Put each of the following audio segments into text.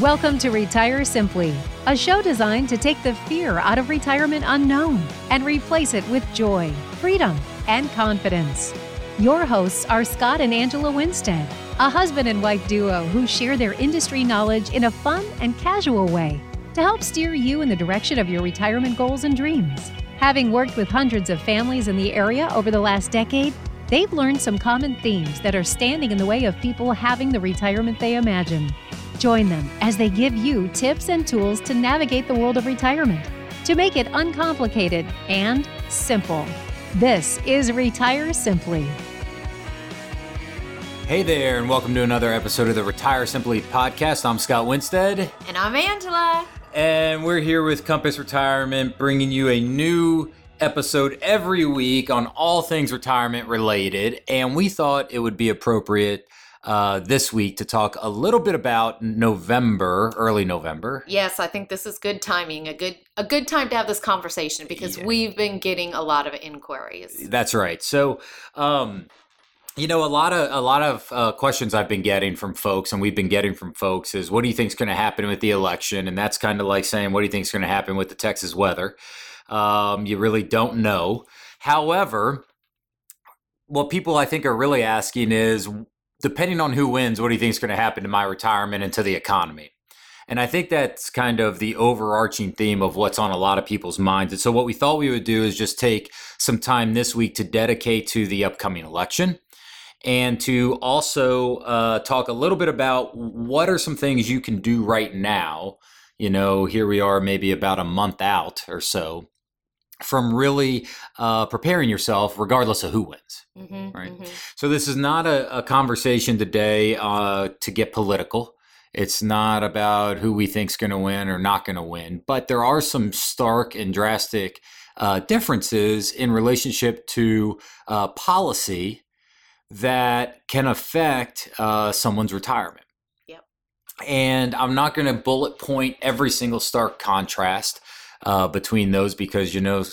Welcome to Retire Simply, a show designed to take the fear out of retirement unknown and replace it with joy, freedom, and confidence. Your hosts are Scott and Angela Winstead, a husband and wife duo who share their industry knowledge in a fun and casual way to help steer you in the direction of your retirement goals and dreams. Having worked with hundreds of families in the area over the last decade, they've learned some common themes that are standing in the way of people having the retirement they imagine. Join them as they give you tips and tools to navigate the world of retirement, to make it uncomplicated and simple. This is Retire Simply. Hey there, and welcome to another episode of the Retire Simply podcast. I'm Scott Winstead. And I'm Angela. And we're here with Compass Retirement, bringing you a new episode every week on all things retirement related. And we thought it would be appropriate this week to talk a little bit about November, early November. Yes, I think this is good timing, a good time to have this conversation because We've been getting a lot of inquiries. That's right. So, you know, a lot of questions I've been getting from folks, and we've been getting from folks, is what do you think is going to happen with the election? And that's kind of like saying, what do you think is going to happen with the Texas weather? You really don't know. However, what people I think are really asking is, depending on who wins, what do you think is going to happen to my retirement and to the economy? And I think that's kind of the overarching theme of what's on a lot of people's minds. And so what we thought we would do is just take some time this week to dedicate to the upcoming election, and to also talk a little bit about what are some things you can do right now. You know, here we are maybe about a month out or so from really preparing yourself regardless of who wins, right? Mm-hmm. So this is not a conversation today to get political. It's not about who we think is going to win or not going to win, but there are some stark and drastic differences in relationship to policy that can affect someone's retirement. Yep. And I'm not going to bullet point every single stark contrast between those, because, you know,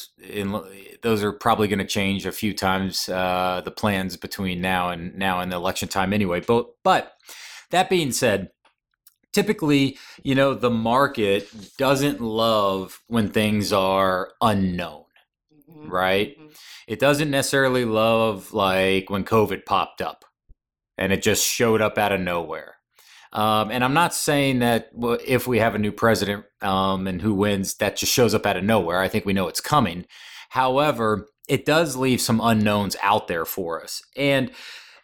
those are probably going to change a few times, the plans between now and the election time anyway. But that being said, typically, you know, the market doesn't love when things are unknown. Right? Mm-hmm. It doesn't necessarily love like when COVID popped up and it just showed up out of nowhere. And I'm not saying that if we have a new president and who wins, that just shows up out of nowhere. I think we know it's coming. However, it does leave some unknowns out there for us. And,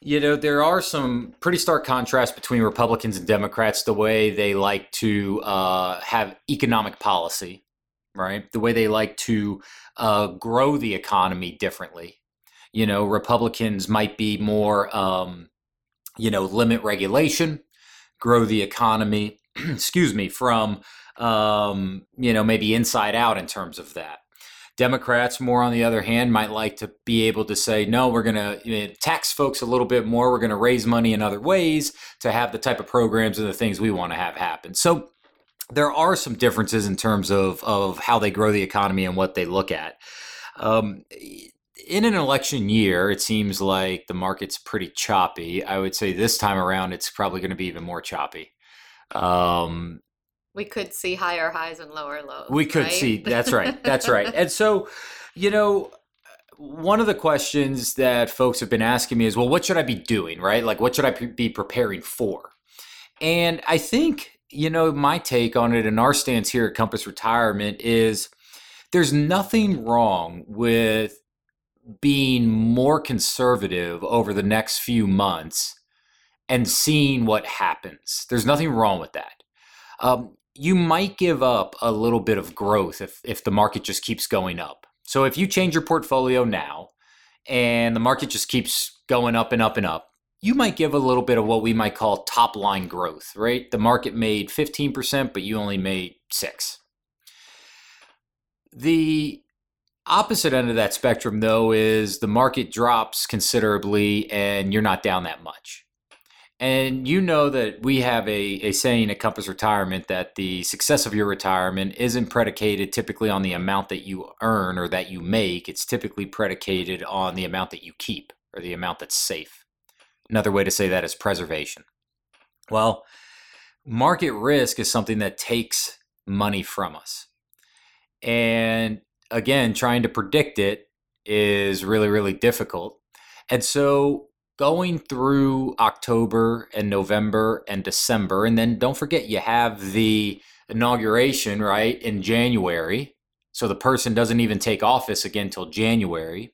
you know, there are some pretty stark contrasts between Republicans and Democrats, the way they like to have economic policy. Right? The way they like to grow the economy differently. You know, Republicans might be more, you know, limit regulation, grow the economy, excuse me, from, you know, maybe inside out in terms of that. Democrats, more on the other hand, might like to be able to say, no, we're going to tax folks a little bit more. We're going to raise money in other ways to have the type of programs and the things we want to have happen. So there are some differences in terms of how they grow the economy and what they look at. In an election year, it seems like the market's pretty choppy. I would say this time around, it's probably going to be even more choppy. We could see higher highs and lower lows. We could see. That's right. That's right. And so, you know, one of the questions that folks have been asking me is, well, what should I be doing, right? Like, what should I be preparing for? And I think, you know, my take on it and our stance here at Compass Retirement is there's nothing wrong with being more conservative over the next few months and seeing what happens. There's nothing wrong with that. You might give up a little bit of growth if the market just keeps going up. So if you change your portfolio now and the market just keeps going up and up and up, you might give a little bit of what we might call top line growth, right? The market made 15%, but you only made 6%. The opposite end of that spectrum, though, is the market drops considerably and you're not down that much. And you know that we have a saying at Compass Retirement that the success of your retirement isn't predicated typically on the amount that you earn or that you make. It's typically predicated on the amount that you keep or the amount that's safe. Another way to say that is preservation. Well, market risk is something that takes money from us. And again, trying to predict it is really, really difficult. And so going through October and November and December, and then don't forget you have the inauguration, right, in January. So the person doesn't even take office again till January.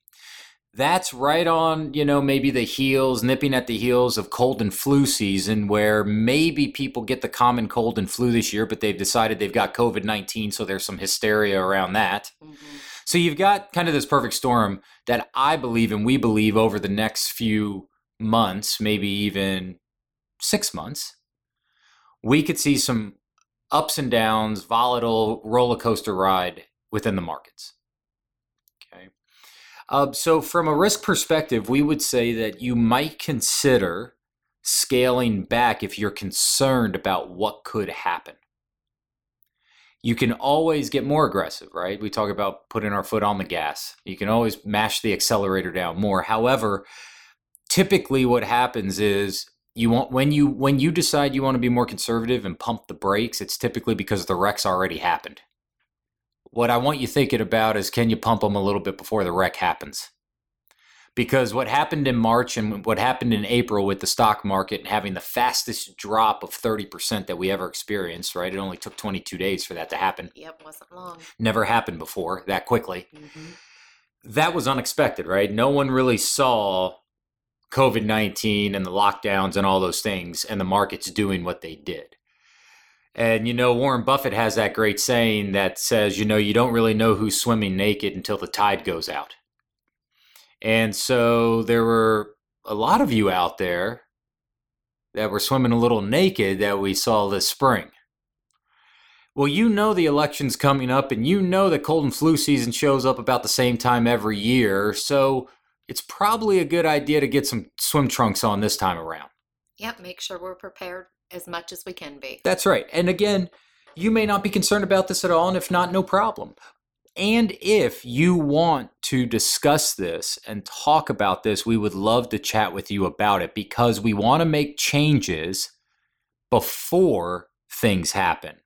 That's right on, you know, maybe the heels, nipping at the heels of cold and flu season, where maybe people get the common cold and flu this year, but they've decided they've got COVID-19, so there's some hysteria around that. Mm-hmm. So you've got kind of this perfect storm that I believe and we believe over the next few months, maybe even 6 months, we could see some ups and downs, volatile roller coaster ride within the markets. So from a risk perspective, we would say that you might consider scaling back if you're concerned about what could happen. You can always get more aggressive, right? We talk about putting our foot on the gas. You can always mash the accelerator down more. However, typically what happens is you want, when you decide you want to be more conservative and pump the brakes, it's typically because the wreck's already happened. What I want you thinking about is, can you pump them a little bit before the wreck happens? Because what happened in March and what happened in April with the stock market and having the fastest drop of 30% that we ever experienced, right? It only took 22 days for that to happen. Yep, wasn't long. Never happened before that quickly. Mm-hmm. That was unexpected, right? No one really saw COVID-19 and the lockdowns and all those things and the markets doing what they did. And, you know, Warren Buffett has that great saying that says, you know, you don't really know who's swimming naked until the tide goes out. And so there were a lot of you out there that were swimming a little naked that we saw this spring. Well, you know the election's coming up, and you know that cold and flu season shows up about the same time every year. So it's probably a good idea to get some swim trunks on this time around. Yep, make sure we're prepared as much as we can be. That's right. And again, you may not be concerned about this at all, and if not, no problem. And if you want to discuss this and talk about this, we would love to chat with you about it, because we want to make changes before things happen.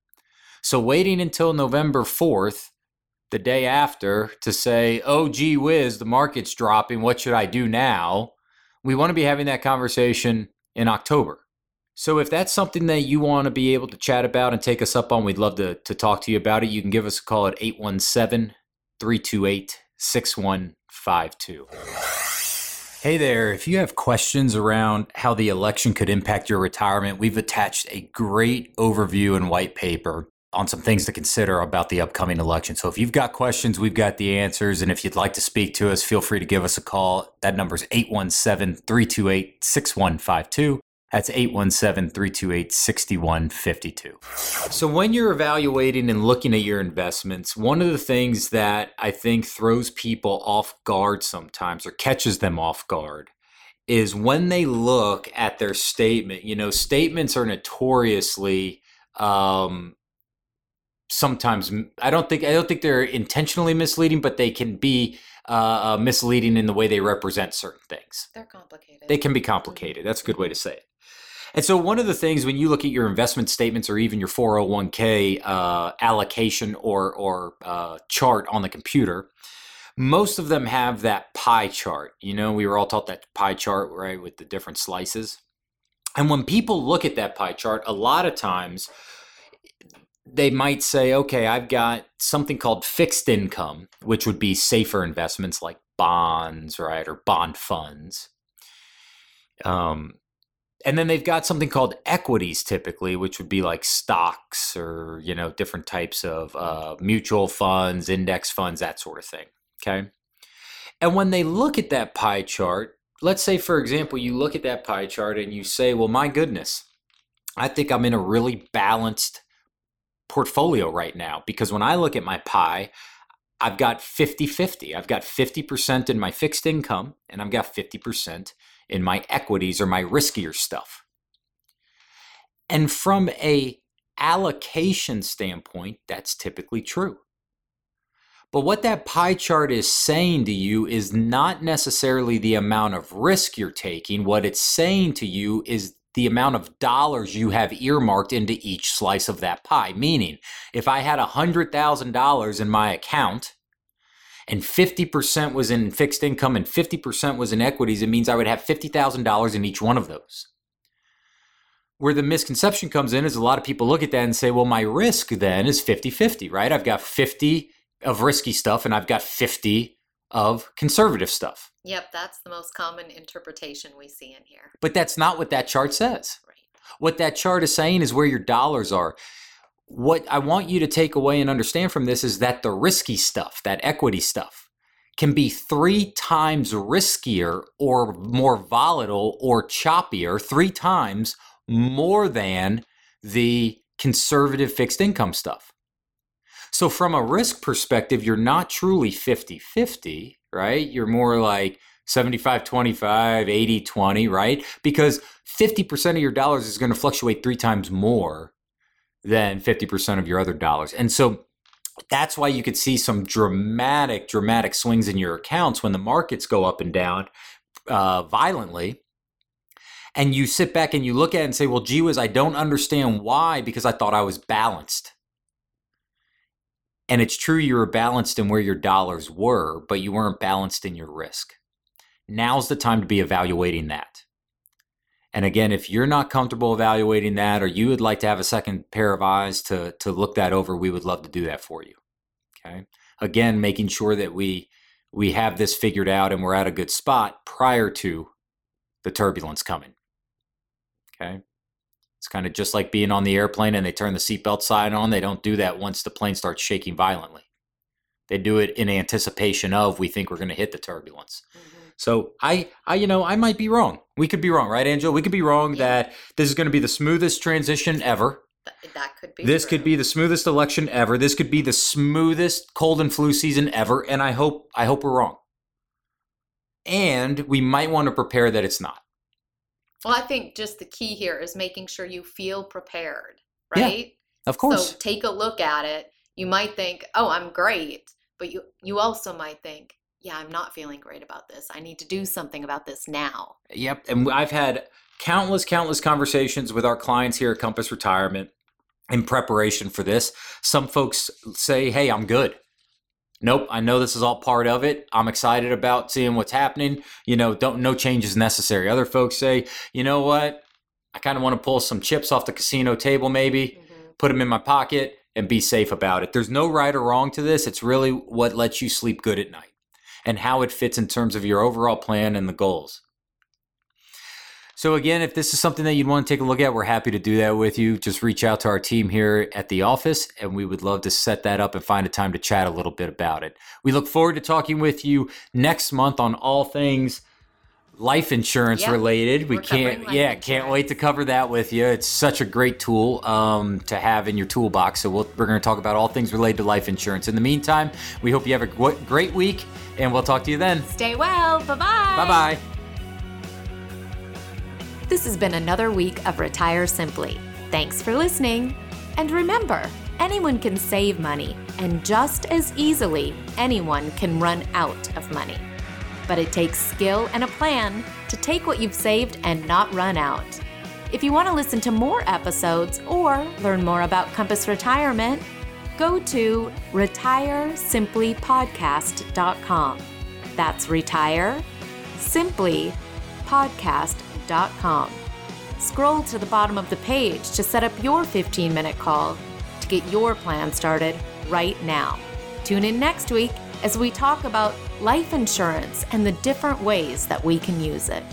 So waiting until November 4th, the day after, to say, oh, gee whiz, the market's dropping, what should I do now? We want to be having that conversation in October. So if that's something that you want to be able to chat about and take us up on, we'd love to talk to you about it. You can give us a call at 817-328-6152. Hey there. If you have questions around how the election could impact your retirement, we've attached a great overview and white paper on some things to consider about the upcoming election. So if you've got questions, we've got the answers. And if you'd like to speak to us, feel free to give us a call. That number is 817-328-6152. That's 817-328-6152. So when you're evaluating and looking at your investments, one of the things that I think throws people off guard sometimes, or catches them off guard, is when they look at their statement. You know, statements are notoriously sometimes, I don't think they're intentionally misleading, but they can be misleading in the way they represent certain things. They're complicated. They can be complicated. That's a good way to say it. And so one of the things when you look at your investment statements or even your 401k allocation or chart on the computer, most of them have that pie chart. You know, we were all taught that pie chart, right, with the different slices. And when people look at that pie chart, a lot of times they might say, okay, I've got something called fixed income, which would be safer investments like bonds, right, or bond funds. And then they've got something called equities typically, which would be like stocks or, you know, different types of mutual funds, index funds, that sort of thing, okay? And when they look at that pie chart, let's say, for example, you look at that pie chart and you say, well, my goodness, I think I'm in a really balanced portfolio right now, because when I look at my pie, I've got 50-50. I've got 50% in my fixed income, and I've got 50% in my equities or my riskier stuff. And from a allocation standpoint, that's typically true. But what that pie chart is saying to you is not necessarily the amount of risk you're taking. What it's saying to you is the amount of dollars you have earmarked into each slice of that pie. Meaning, if I had $100,000 in my account and 50% was in fixed income and 50% was in equities, it means I would have $50,000 in each one of those. Where the misconception comes in is a lot of people look at that and say, well, my risk then is 50-50, right? I've got 50 of risky stuff and I've got 50 of conservative stuff. Yep, that's the most common interpretation we see in here. But that's not what that chart says. Right. What that chart is saying is where your dollars are. What I want you to take away and understand from this is that the risky stuff, that equity stuff, can be 3 times riskier or more volatile or choppier, 3 times more than the conservative fixed income stuff. So from a risk perspective, you're not truly 50-50, right? You're more like 75-25, 80-20, right? Because 50% of your dollars is going to fluctuate 3 times more than 50% of your other dollars. And so that's why you could see some dramatic swings in your accounts when the markets go up and down violently. And you sit back and you look at it and say, well, gee whiz, I don't understand why, because I thought I was balanced. And it's true, you were balanced in where your dollars were, but you weren't balanced in your risk. Now's the time to be evaluating that. And again, if you're not comfortable evaluating that, or you would like to have a second pair of eyes to look that over, we would love to do that for you. Okay. Again, making sure that we have this figured out and we're at a good spot prior to the turbulence coming. Okay. It's kind of just like being on the airplane and they turn the seatbelt sign on. They don't do that once the plane starts shaking violently. They do it in anticipation of, we think we're going to hit the turbulence. Mm-hmm. So I might be wrong. We could be wrong, right, Angela? We could be wrong that this is going to be the smoothest transition ever. That could be. This could be the smoothest election ever. This could be the smoothest cold and flu season ever. And I hope we're wrong. And we might want to prepare that it's not. Well, I think just the key here is making sure you feel prepared, right? Yeah, of course. So take a look at it. You might think, oh, I'm great. But you also might think, yeah, I'm not feeling great about this. I need to do something about this now. Yep. And I've had countless conversations with our clients here at Compass Retirement in preparation for this. Some folks say, hey, I'm good. Nope, I know this is all part of it. I'm excited about seeing what's happening. No change is necessary. Other folks say, you know what? I kind of want to pull some chips off the casino table maybe, put them in my pocket, and be safe about it. There's no right or wrong to this. It's really what lets you sleep good at night and how it fits in terms of your overall plan and the goals. So again, if this is something that you'd want to take a look at, we're happy to do that with you. Just reach out to our team here at the office, and we would love to set that up and find a time to chat a little bit about it. We look forward to talking with you next month on all things life insurance related. Can't wait to cover that with you. It's such a great tool to have in your toolbox. So we're going to talk about all things related to life insurance. In the meantime, we hope you have a great week, and we'll talk to you then. Stay well. Bye-bye. Bye-bye. This has been another week of Retire Simply. Thanks for listening. And remember, anyone can save money, and just as easily, anyone can run out of money. But it takes skill and a plan to take what you've saved and not run out. If you want to listen to more episodes or learn more about Compass Retirement, go to retiresimplypodcast.com. That's retiresimplypodcast.com. Scroll to the bottom of the page to set up your 15-minute call to get your plan started right now. Tune in next week as we talk about life insurance and the different ways that we can use it.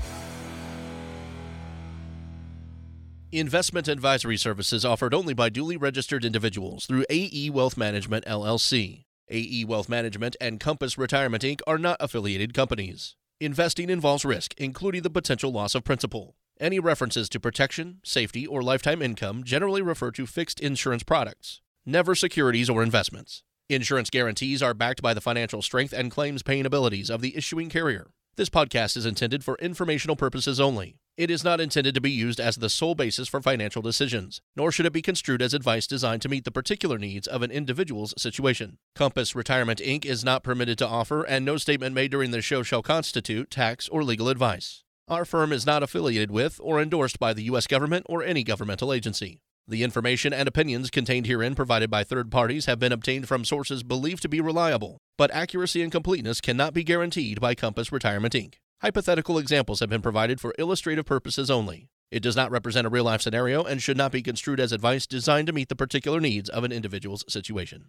Investment advisory services offered only by duly registered individuals through AE Wealth Management, LLC. AE Wealth Management and Compass Retirement, Inc. are not affiliated companies. Investing involves risk, including the potential loss of principal. Any references to protection, safety, or lifetime income generally refer to fixed insurance products, never securities or investments. Insurance guarantees are backed by the financial strength and claims-paying abilities of the issuing carrier. This podcast is intended for informational purposes only. It is not intended to be used as the sole basis for financial decisions, nor should it be construed as advice designed to meet the particular needs of an individual's situation. Compass Retirement, Inc. is not permitted to offer, and no statement made during the show shall constitute tax or legal advice. Our firm is not affiliated with or endorsed by the U.S. government or any governmental agency. The information and opinions contained herein provided by third parties have been obtained from sources believed to be reliable, but accuracy and completeness cannot be guaranteed by Compass Retirement, Inc. Hypothetical examples have been provided for illustrative purposes only. It does not represent a real-life scenario and should not be construed as advice designed to meet the particular needs of an individual's situation.